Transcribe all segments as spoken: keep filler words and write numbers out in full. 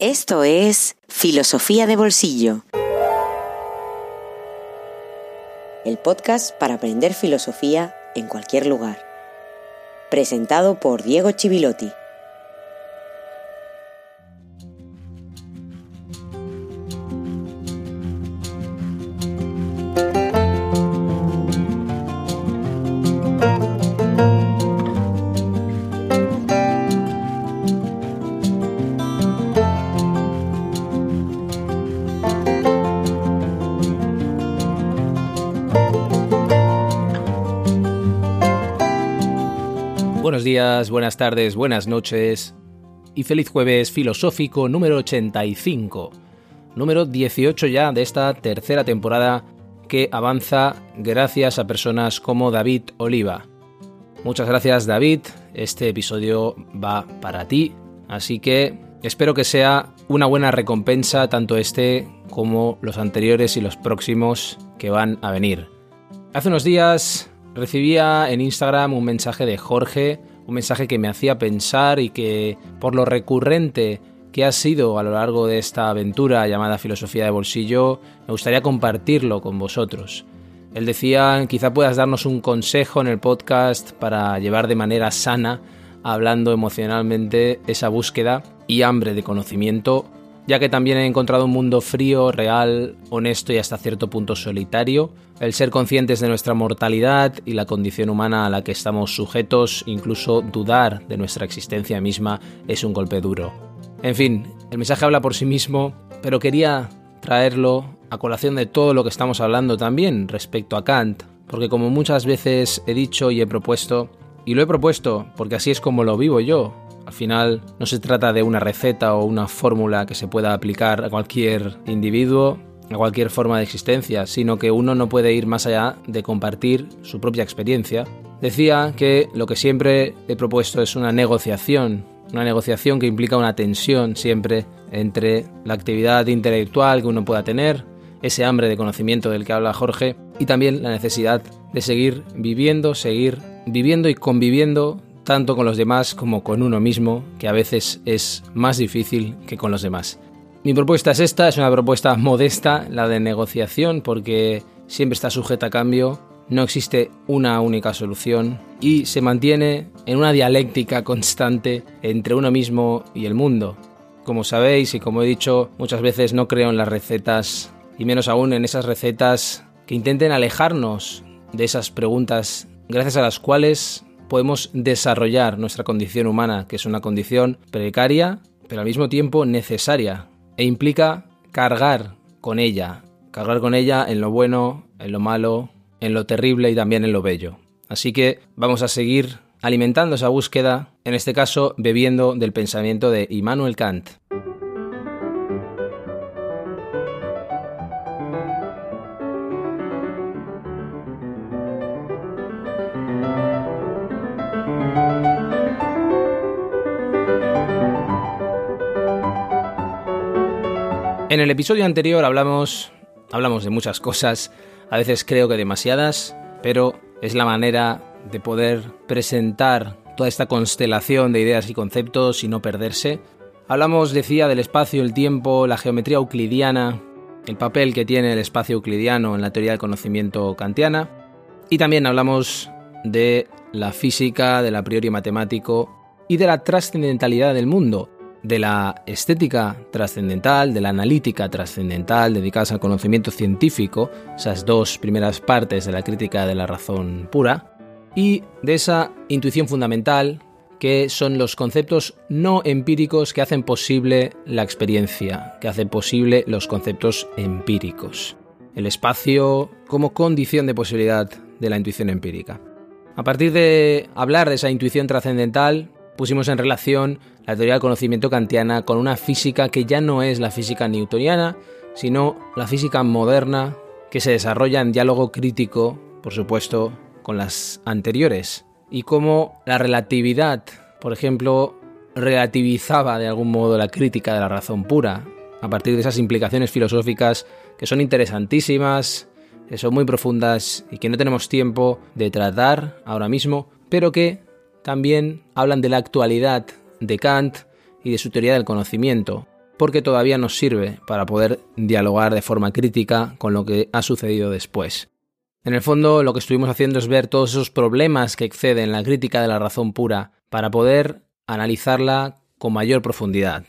Esto es Filosofía de Bolsillo, el podcast para aprender filosofía en cualquier lugar. Presentado por Diego Chivilotti. Buenos días, buenas tardes, buenas noches y feliz jueves filosófico número ochenta y cinco, número dieciocho ya de esta tercera temporada que avanza gracias a personas como David Oliva. Muchas gracias, David, este episodio va para ti, así que espero que sea una buena recompensa tanto este como los anteriores y los próximos que van a venir. Hace unos días recibía en Instagram un mensaje de Jorge, un mensaje que me hacía pensar y que, por lo recurrente que ha sido a lo largo de esta aventura llamada Filosofía de Bolsillo, me gustaría compartirlo con vosotros. Él decía, quizá puedas darnos un consejo en el podcast para llevar de manera sana, hablando emocionalmente, esa búsqueda y hambre de conocimiento, ya que también he encontrado un mundo frío, real, honesto y hasta cierto punto solitario. El ser conscientes de nuestra mortalidad y la condición humana a la que estamos sujetos, incluso dudar de nuestra existencia misma, es un golpe duro. En fin, el mensaje habla por sí mismo, pero quería traerlo a colación de todo lo que estamos hablando también respecto a Kant, porque como muchas veces he dicho y he propuesto, y lo he propuesto porque así es como lo vivo yo, al final no se trata de una receta o una fórmula que se pueda aplicar a cualquier individuo, a cualquier forma de existencia, sino que uno no puede ir más allá de compartir su propia experiencia. Decía que lo que siempre he propuesto es una negociación, una negociación que implica una tensión siempre entre la actividad intelectual que uno pueda tener, ese hambre de conocimiento del que habla Jorge, y también la necesidad de seguir viviendo, seguir viviendo y conviviendo tanto con los demás como con uno mismo, que a veces es más difícil que con los demás. Mi propuesta es esta, es una propuesta modesta, la de negociación, porque siempre está sujeta a cambio, no existe una única solución y se mantiene en una dialéctica constante entre uno mismo y el mundo. Como sabéis y como he dicho, muchas veces no creo en las recetas, y menos aún en esas recetas que intenten alejarnos de esas preguntas gracias a las cuales podemos desarrollar nuestra condición humana, que es una condición precaria, pero al mismo tiempo necesaria, e implica cargar con ella, cargar con ella en lo bueno, en lo malo, en lo terrible y también en lo bello. Así que vamos a seguir alimentando esa búsqueda, en este caso bebiendo del pensamiento de Immanuel Kant. En el episodio anterior hablamos, hablamos de muchas cosas, a veces creo que demasiadas, pero es la manera de poder presentar toda esta constelación de ideas y conceptos y no perderse. Hablamos, decía, del espacio, el tiempo, la geometría euclidiana, el papel que tiene el espacio euclidiano en la teoría del conocimiento kantiana, y también hablamos de la física, del a priori matemático y de la trascendentalidad del mundo, de la estética trascendental, de la analítica trascendental dedicadas al conocimiento científico, esas dos primeras partes de la crítica de la razón pura, y de esa intuición fundamental que son los conceptos no empíricos que hacen posible la experiencia, que hacen posible los conceptos empíricos. El espacio como condición de posibilidad de la intuición empírica. A partir de hablar de esa intuición trascendental, pusimos en relación la teoría del conocimiento kantiana con una física que ya no es la física newtoniana, sino la física moderna que se desarrolla en diálogo crítico, por supuesto, con las anteriores. Y cómo la relatividad, por ejemplo, relativizaba de algún modo la crítica de la razón pura, a partir de esas implicaciones filosóficas que son interesantísimas, que son muy profundas y que no tenemos tiempo de tratar ahora mismo, pero que también hablan de la actualidad de Kant y de su teoría del conocimiento. porque todavía nos sirve para poder dialogar de forma crítica con lo que ha sucedido después. En el fondo, lo que estuvimos haciendo es ver todos esos problemas que exceden la crítica de la razón pura para poder analizarla con mayor profundidad.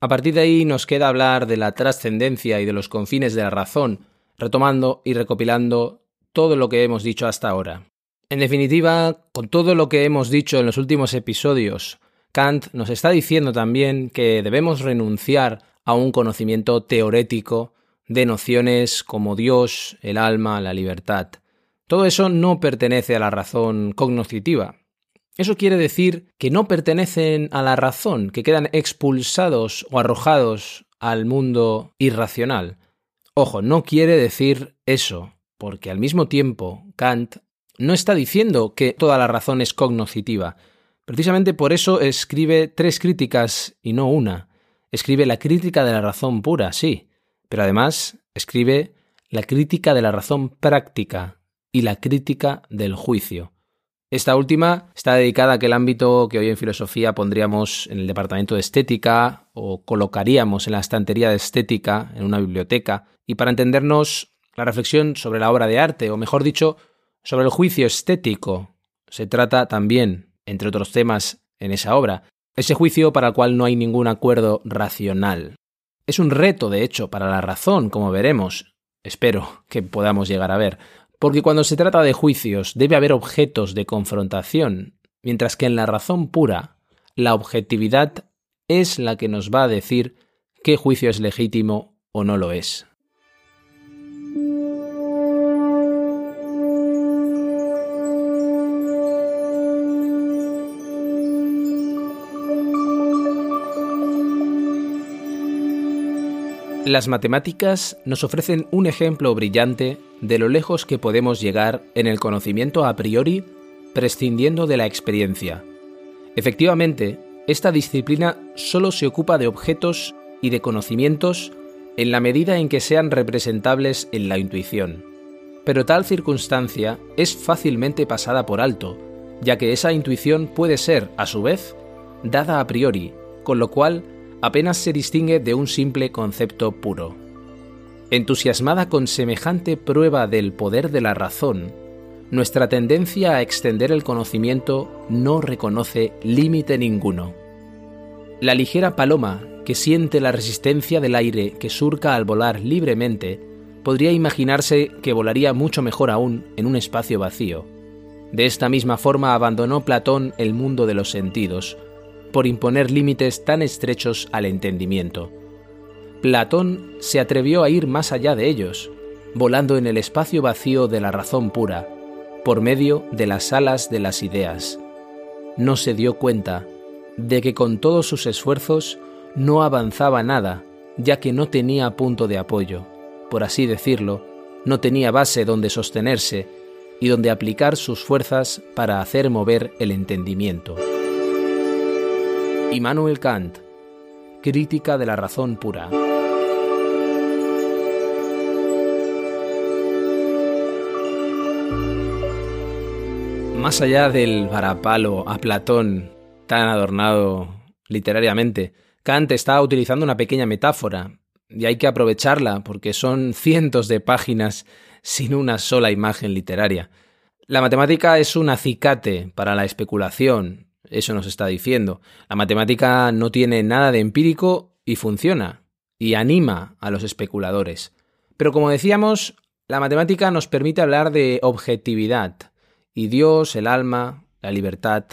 A partir de ahí nos queda hablar de la trascendencia y de los confines de la razón, retomando y recopilando todo lo que hemos dicho hasta ahora. En definitiva, con todo lo que hemos dicho en los últimos episodios, Kant nos está diciendo también que debemos renunciar a un conocimiento teorético de nociones como Dios, el alma, la libertad. Todo eso no pertenece a la razón cognoscitiva. Eso quiere decir que no pertenecen a la razón, que quedan expulsados o arrojados al mundo irracional. Ojo, no quiere decir eso, porque al mismo tiempo Kant no está diciendo que toda la razón es cognoscitiva. Precisamente por eso escribe tres críticas y no una. Escribe la crítica de la razón pura, sí, pero además escribe la crítica de la razón práctica y la crítica del juicio. Esta última está dedicada a aquel ámbito que hoy en filosofía pondríamos en el departamento de estética o colocaríamos en la estantería de estética en una biblioteca. Y para entendernos, la reflexión sobre la obra de arte, o mejor dicho, sobre el juicio estético, se trata también, entre otros temas, en esa obra. Ese juicio para el cual no hay ningún acuerdo racional. Es un reto, de hecho, para la razón, como veremos. Espero que podamos llegar a ver. Porque cuando se trata de juicios debe haber objetos de confrontación, mientras que en la razón pura, la objetividad es la que nos va a decir qué juicio es legítimo o no lo es. Las matemáticas nos ofrecen un ejemplo brillante de lo lejos que podemos llegar en el conocimiento a priori, prescindiendo de la experiencia. Efectivamente, esta disciplina solo se ocupa de objetos y de conocimientos en la medida en que sean representables en la intuición. Pero tal circunstancia es fácilmente pasada por alto, ya que esa intuición puede ser, a su vez, dada a priori, con lo cual apenas se distingue de un simple concepto puro. Entusiasmada con semejante prueba del poder de la razón, nuestra tendencia a extender el conocimiento no reconoce límite ninguno. La ligera paloma que siente la resistencia del aire que surca al volar libremente podría imaginarse que volaría mucho mejor aún en un espacio vacío. De esta misma forma abandonó Platón el mundo de los sentidos, por imponer límites tan estrechos al entendimiento. Platón se atrevió a ir más allá de ellos, volando en el espacio vacío de la razón pura, por medio de las alas de las ideas. No se dio cuenta de que con todos sus esfuerzos no avanzaba nada, ya que no tenía punto de apoyo, por así decirlo, no tenía base donde sostenerse y donde aplicar sus fuerzas para hacer mover el entendimiento. Immanuel Kant, Crítica de la razón pura. Más allá del varapalo a Platón, tan adornado literariamente, Kant está utilizando una pequeña metáfora, y hay que aprovecharla porque son cientos de páginas sin una sola imagen literaria. La matemática es un acicate para la especulación. Eso nos está diciendo. La matemática no tiene nada de empírico y funciona, y anima a los especuladores. Pero como decíamos, la matemática nos permite hablar de objetividad, y Dios, el alma, la libertad,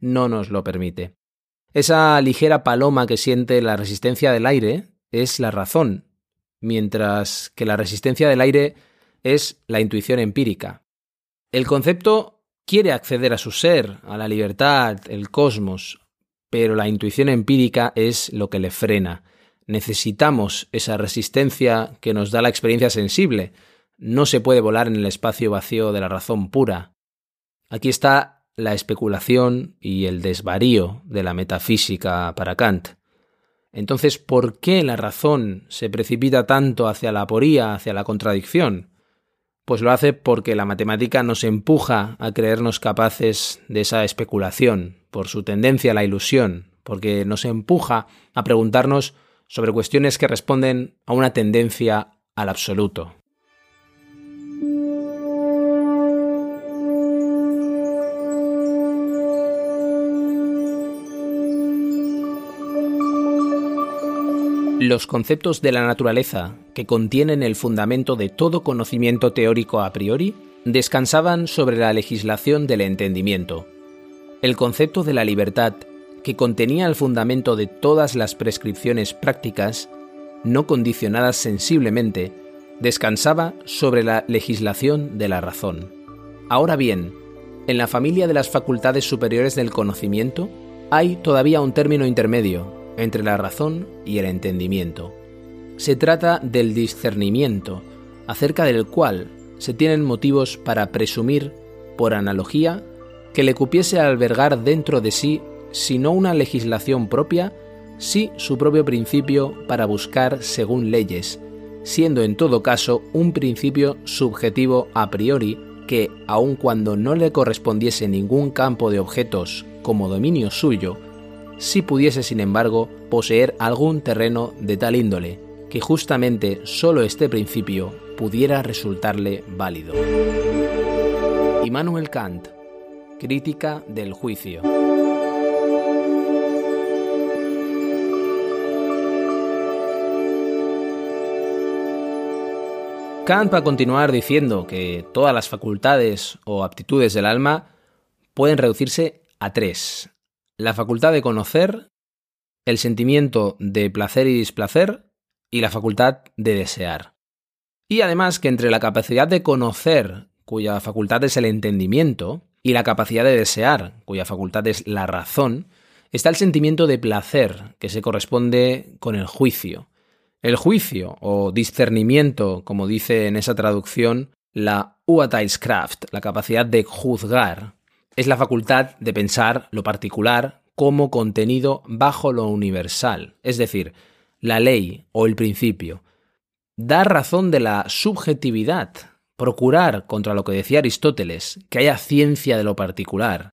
no nos lo permite. Esa ligera paloma que siente la resistencia del aire es la razón, mientras que la resistencia del aire es la intuición empírica. El concepto quiere acceder a su ser, a la libertad, el cosmos, pero la intuición empírica es lo que le frena. Necesitamos esa resistencia que nos da la experiencia sensible. No se puede volar en el espacio vacío de la razón pura. Aquí está la especulación y el desvarío de la metafísica para Kant. Entonces, ¿por qué la razón se precipita tanto hacia la aporía, hacia la contradicción? Pues lo hace porque la matemática nos empuja a creernos capaces de esa especulación, por su tendencia a la ilusión, porque nos empuja a preguntarnos sobre cuestiones que responden a una tendencia al absoluto. Los conceptos de la naturaleza, que contienen el fundamento de todo conocimiento teórico a priori, descansaban sobre la legislación del entendimiento. El concepto de la libertad, que contenía el fundamento de todas las prescripciones prácticas, no condicionadas sensiblemente, descansaba sobre la legislación de la razón. Ahora bien, en la familia de las facultades superiores del conocimiento, hay todavía un término intermedio entre la razón y el entendimiento. Se trata del discernimiento, acerca del cual se tienen motivos para presumir, por analogía, que le cupiese albergar dentro de sí, si no una legislación propia, sí su propio principio para buscar según leyes, siendo en todo caso un principio subjetivo a priori que, aun cuando no le correspondiese ningún campo de objetos como dominio suyo, si pudiese, sin embargo, poseer algún terreno de tal índole, que justamente solo este principio pudiera resultarle válido. Immanuel Kant, Crítica del Juicio. Kant va a continuar diciendo que todas las facultades o aptitudes del alma pueden reducirse a tres: la facultad de conocer, el sentimiento de placer y displacer y la facultad de desear. Y además que entre la capacidad de conocer, cuya facultad es el entendimiento, y la capacidad de desear, cuya facultad es la razón, está el sentimiento de placer, que se corresponde con el juicio. El juicio, o discernimiento, como dice en esa traducción, la Urteilskraft, la capacidad de juzgar, es la facultad de pensar lo particular como contenido bajo lo universal, es decir, la ley o el principio. Dar razón de la subjetividad, procurar, contra lo que decía Aristóteles, que haya ciencia de lo particular,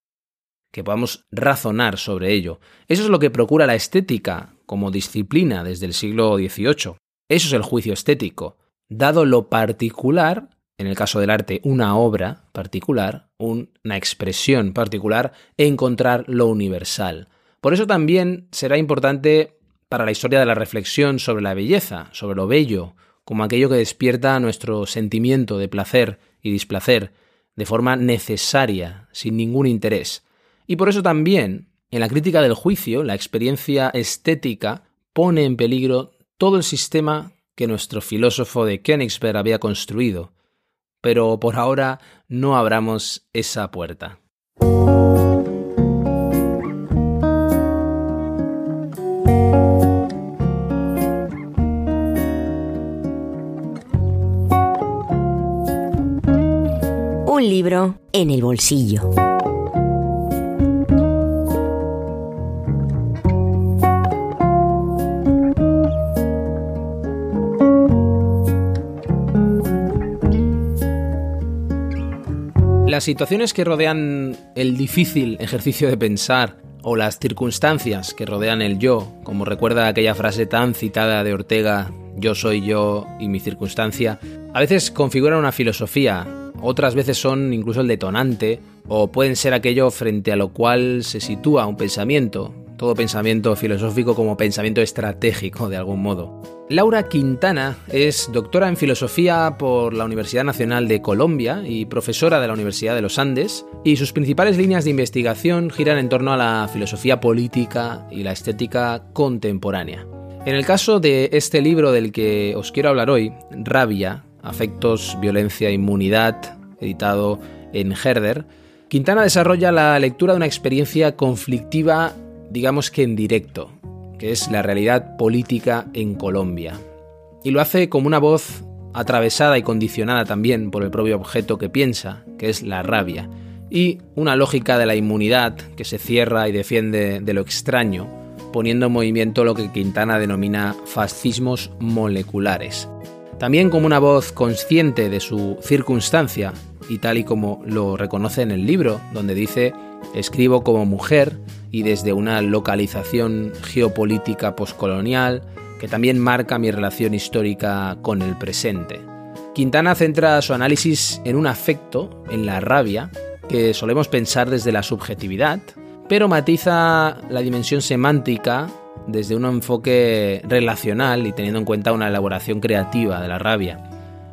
que podamos razonar sobre ello. Eso es lo que procura la estética como disciplina desde el siglo dieciocho. Eso es el juicio estético. Dado lo particular, en el caso del arte, una obra particular, una expresión particular, e encontrar lo universal. Por eso también será importante para la historia de la reflexión sobre la belleza, sobre lo bello, como aquello que despierta nuestro sentimiento de placer y displacer de forma necesaria, sin ningún interés. Y por eso también, en la crítica del juicio, la experiencia estética pone en peligro todo el sistema que nuestro filósofo de Königsberg había construido. Pero por ahora no abramos esa puerta. Un libro en el bolsillo. Las situaciones que rodean el difícil ejercicio de pensar o las circunstancias que rodean el yo, como recuerda aquella frase tan citada de Ortega, yo soy yo y mi circunstancia, a veces configuran una filosofía, otras veces son incluso el detonante o pueden ser aquello frente a lo cual se sitúa un pensamiento, todo pensamiento filosófico como pensamiento estratégico de algún modo. Laura Quintana es doctora en filosofía por la Universidad Nacional de Colombia y profesora de la Universidad de los Andes, y sus principales líneas de investigación giran en torno a la filosofía política y la estética contemporánea. En el caso de este libro del que os quiero hablar hoy, Rabia, Afectos, Violencia, e Inmunidad, editado en Herder, Quintana desarrolla la lectura de una experiencia conflictiva, digamos que en directo, que es la realidad política en Colombia. Y lo hace como una voz atravesada y condicionada también por el propio objeto que piensa, que es la rabia, y una lógica de la inmunidad que se cierra y defiende de lo extraño, poniendo en movimiento lo que Quintana denomina fascismos moleculares. También como una voz consciente de su circunstancia, y tal y como lo reconoce en el libro, donde dice: escribo como mujer y desde una localización geopolítica poscolonial que también marca mi relación histórica con el presente. Quintana centra su análisis en un afecto, en la rabia, que solemos pensar desde la subjetividad, pero matiza la dimensión semántica desde un enfoque relacional y teniendo en cuenta una elaboración creativa de la rabia.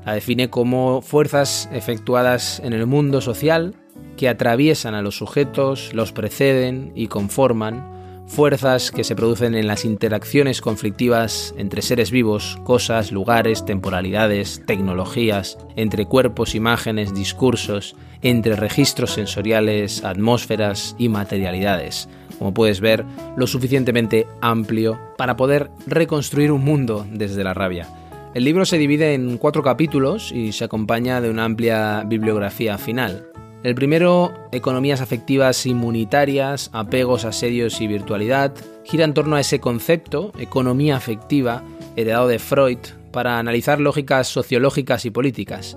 La define como fuerzas efectuadas en el mundo social que atraviesan a los sujetos, los preceden y conforman, fuerzas que se producen en las interacciones conflictivas entre seres vivos, cosas, lugares, temporalidades, tecnologías, entre cuerpos, imágenes, discursos, entre registros sensoriales, atmósferas y materialidades. Como puedes ver, lo suficientemente amplio para poder reconstruir un mundo desde la rabia. El libro se divide en cuatro capítulos y se acompaña de una amplia bibliografía final. El primero, Economías afectivas inmunitarias, apegos, asedios y virtualidad, gira en torno a ese concepto, economía afectiva, heredado de Freud, para analizar lógicas sociológicas y políticas.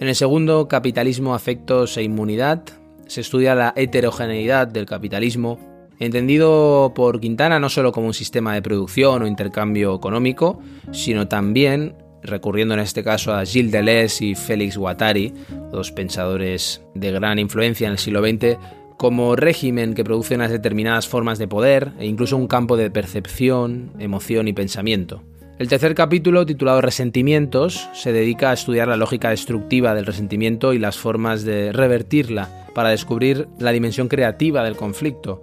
En el segundo, Capitalismo, afectos e inmunidad, se estudia la heterogeneidad del capitalismo, entendido por Quintana no solo como un sistema de producción o intercambio económico, sino también, recurriendo en este caso a Gilles Deleuze y Félix Guattari, dos pensadores de gran influencia en el siglo veinte, como régimen que produce unas determinadas formas de poder e incluso un campo de percepción, emoción y pensamiento. El tercer capítulo, titulado Resentimientos, se dedica a estudiar la lógica destructiva del resentimiento y las formas de revertirla para descubrir la dimensión creativa del conflicto.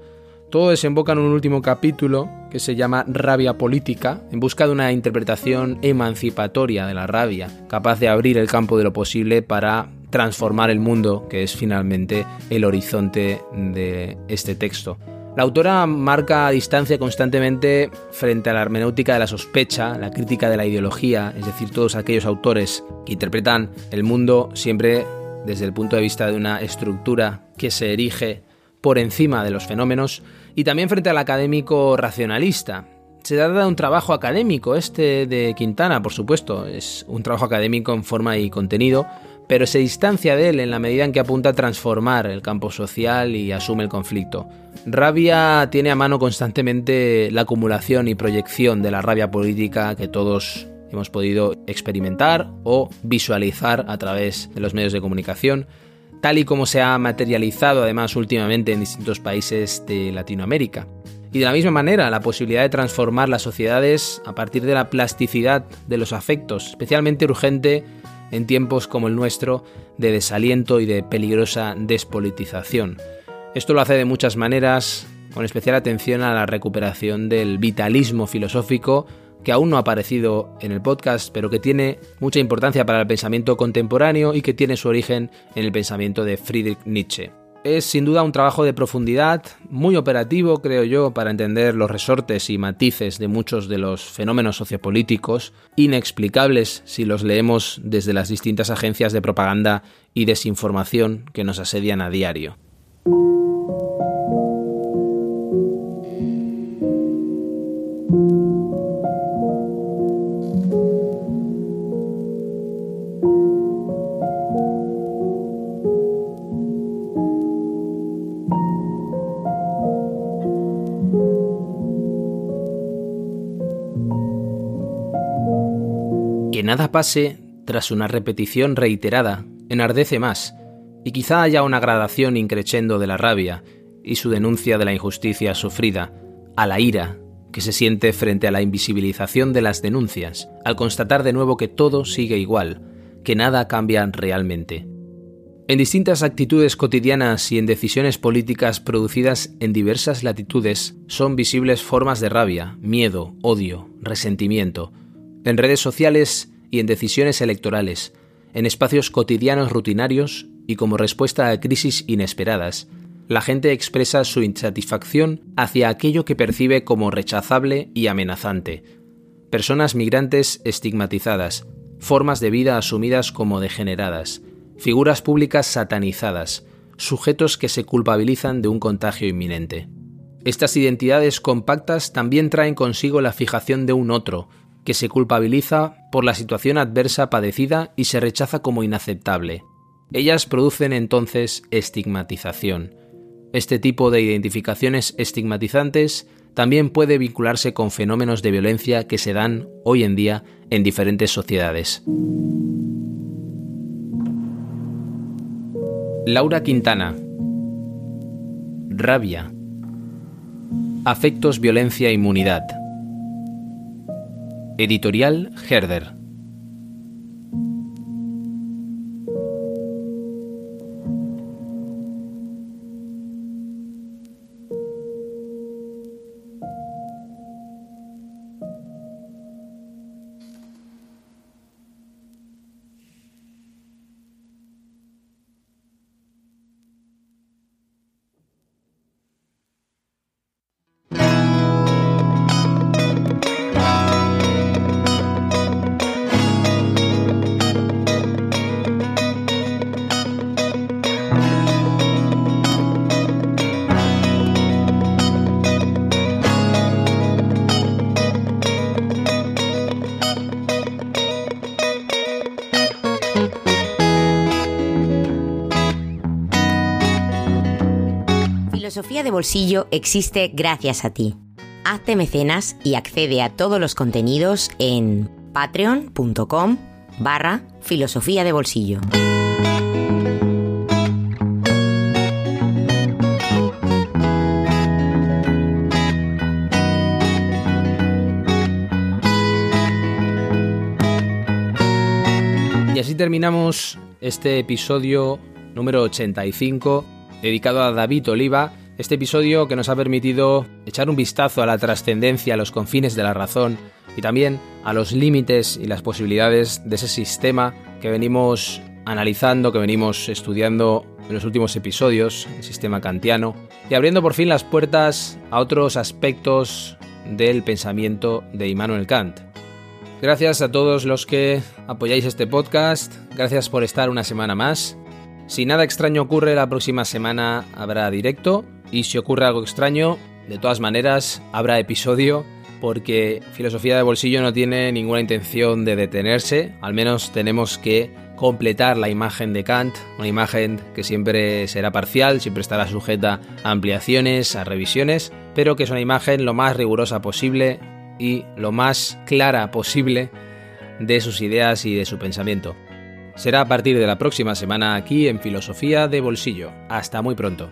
Todo desemboca en un último capítulo que se llama Rabia política, en busca de una interpretación emancipatoria de la rabia, capaz de abrir el campo de lo posible para transformar el mundo, que es finalmente el horizonte de este texto. La autora marca distancia constantemente frente a la hermenéutica de la sospecha, la crítica de la ideología, es decir, todos aquellos autores que interpretan el mundo siempre desde el punto de vista de una estructura que se erige por encima de los fenómenos, y también frente al académico racionalista. Se trata de un trabajo académico este de Quintana, por supuesto, es un trabajo académico en forma y contenido, pero se distancia de él en la medida en que apunta a transformar el campo social y asume el conflicto. Rabia tiene a mano constantemente la acumulación y proyección de la rabia política que todos hemos podido experimentar o visualizar a través de los medios de comunicación, tal y como se ha materializado además últimamente en distintos países de Latinoamérica. Y de la misma manera, la posibilidad de transformar las sociedades a partir de la plasticidad de los afectos, especialmente urgente en tiempos como el nuestro de desaliento y de peligrosa despolitización. Esto lo hace de muchas maneras, con especial atención a la recuperación del vitalismo filosófico, que aún no ha aparecido en el podcast, pero que tiene mucha importancia para el pensamiento contemporáneo y que tiene su origen en el pensamiento de Friedrich Nietzsche. Es sin duda un trabajo de profundidad, muy operativo, creo yo, para entender los resortes y matices de muchos de los fenómenos sociopolíticos, inexplicables si los leemos desde las distintas agencias de propaganda y desinformación que nos asedian a diario. Que nada pase, tras una repetición reiterada, enardece más, y quizá haya una gradación increchendo de la rabia y su denuncia de la injusticia sufrida, a la ira que se siente frente a la invisibilización de las denuncias, al constatar de nuevo que todo sigue igual, que nada cambia realmente. En distintas actitudes cotidianas y en decisiones políticas producidas en diversas latitudes son visibles formas de rabia, miedo, odio, resentimiento, en redes sociales y en decisiones electorales, en espacios cotidianos rutinarios y como respuesta a crisis inesperadas. La gente expresa su insatisfacción hacia aquello que percibe como rechazable y amenazante. Personas migrantes estigmatizadas, formas de vida asumidas como degeneradas, figuras públicas satanizadas, sujetos que se culpabilizan de un contagio inminente. Estas identidades compactas también traen consigo la fijación de un otro, que se culpabiliza por la situación adversa padecida y se rechaza como inaceptable. Ellas producen entonces estigmatización. Este tipo de identificaciones estigmatizantes también puede vincularse con fenómenos de violencia que se dan hoy en día en diferentes sociedades. Laura Quintana. Rabia. Afectos, violencia e inmunidad. Editorial Herder. Filosofía de Bolsillo existe gracias a ti. Hazte mecenas y accede a todos los contenidos en patreon.com barra filosofía de bolsillo. Y así terminamos este episodio número ochenta y cinco dedicado a David Oliva. Este episodio que nos ha permitido echar un vistazo a la trascendencia, a los confines de la razón y también a los límites y las posibilidades de ese sistema que venimos analizando, que venimos estudiando en los últimos episodios, el sistema kantiano, y abriendo por fin las puertas a otros aspectos del pensamiento de Immanuel Kant. Gracias a todos los que apoyáis este podcast, gracias por estar una semana más. Si nada extraño ocurre, la próxima semana habrá directo. Y si ocurre algo extraño, de todas maneras, habrá episodio, porque Filosofía de Bolsillo no tiene ninguna intención de detenerse. Al menos tenemos que completar la imagen de Kant, una imagen que siempre será parcial, siempre estará sujeta a ampliaciones, a revisiones, pero que es una imagen lo más rigurosa posible y lo más clara posible de sus ideas y de su pensamiento. Será a partir de la próxima semana aquí en Filosofía de Bolsillo. Hasta muy pronto.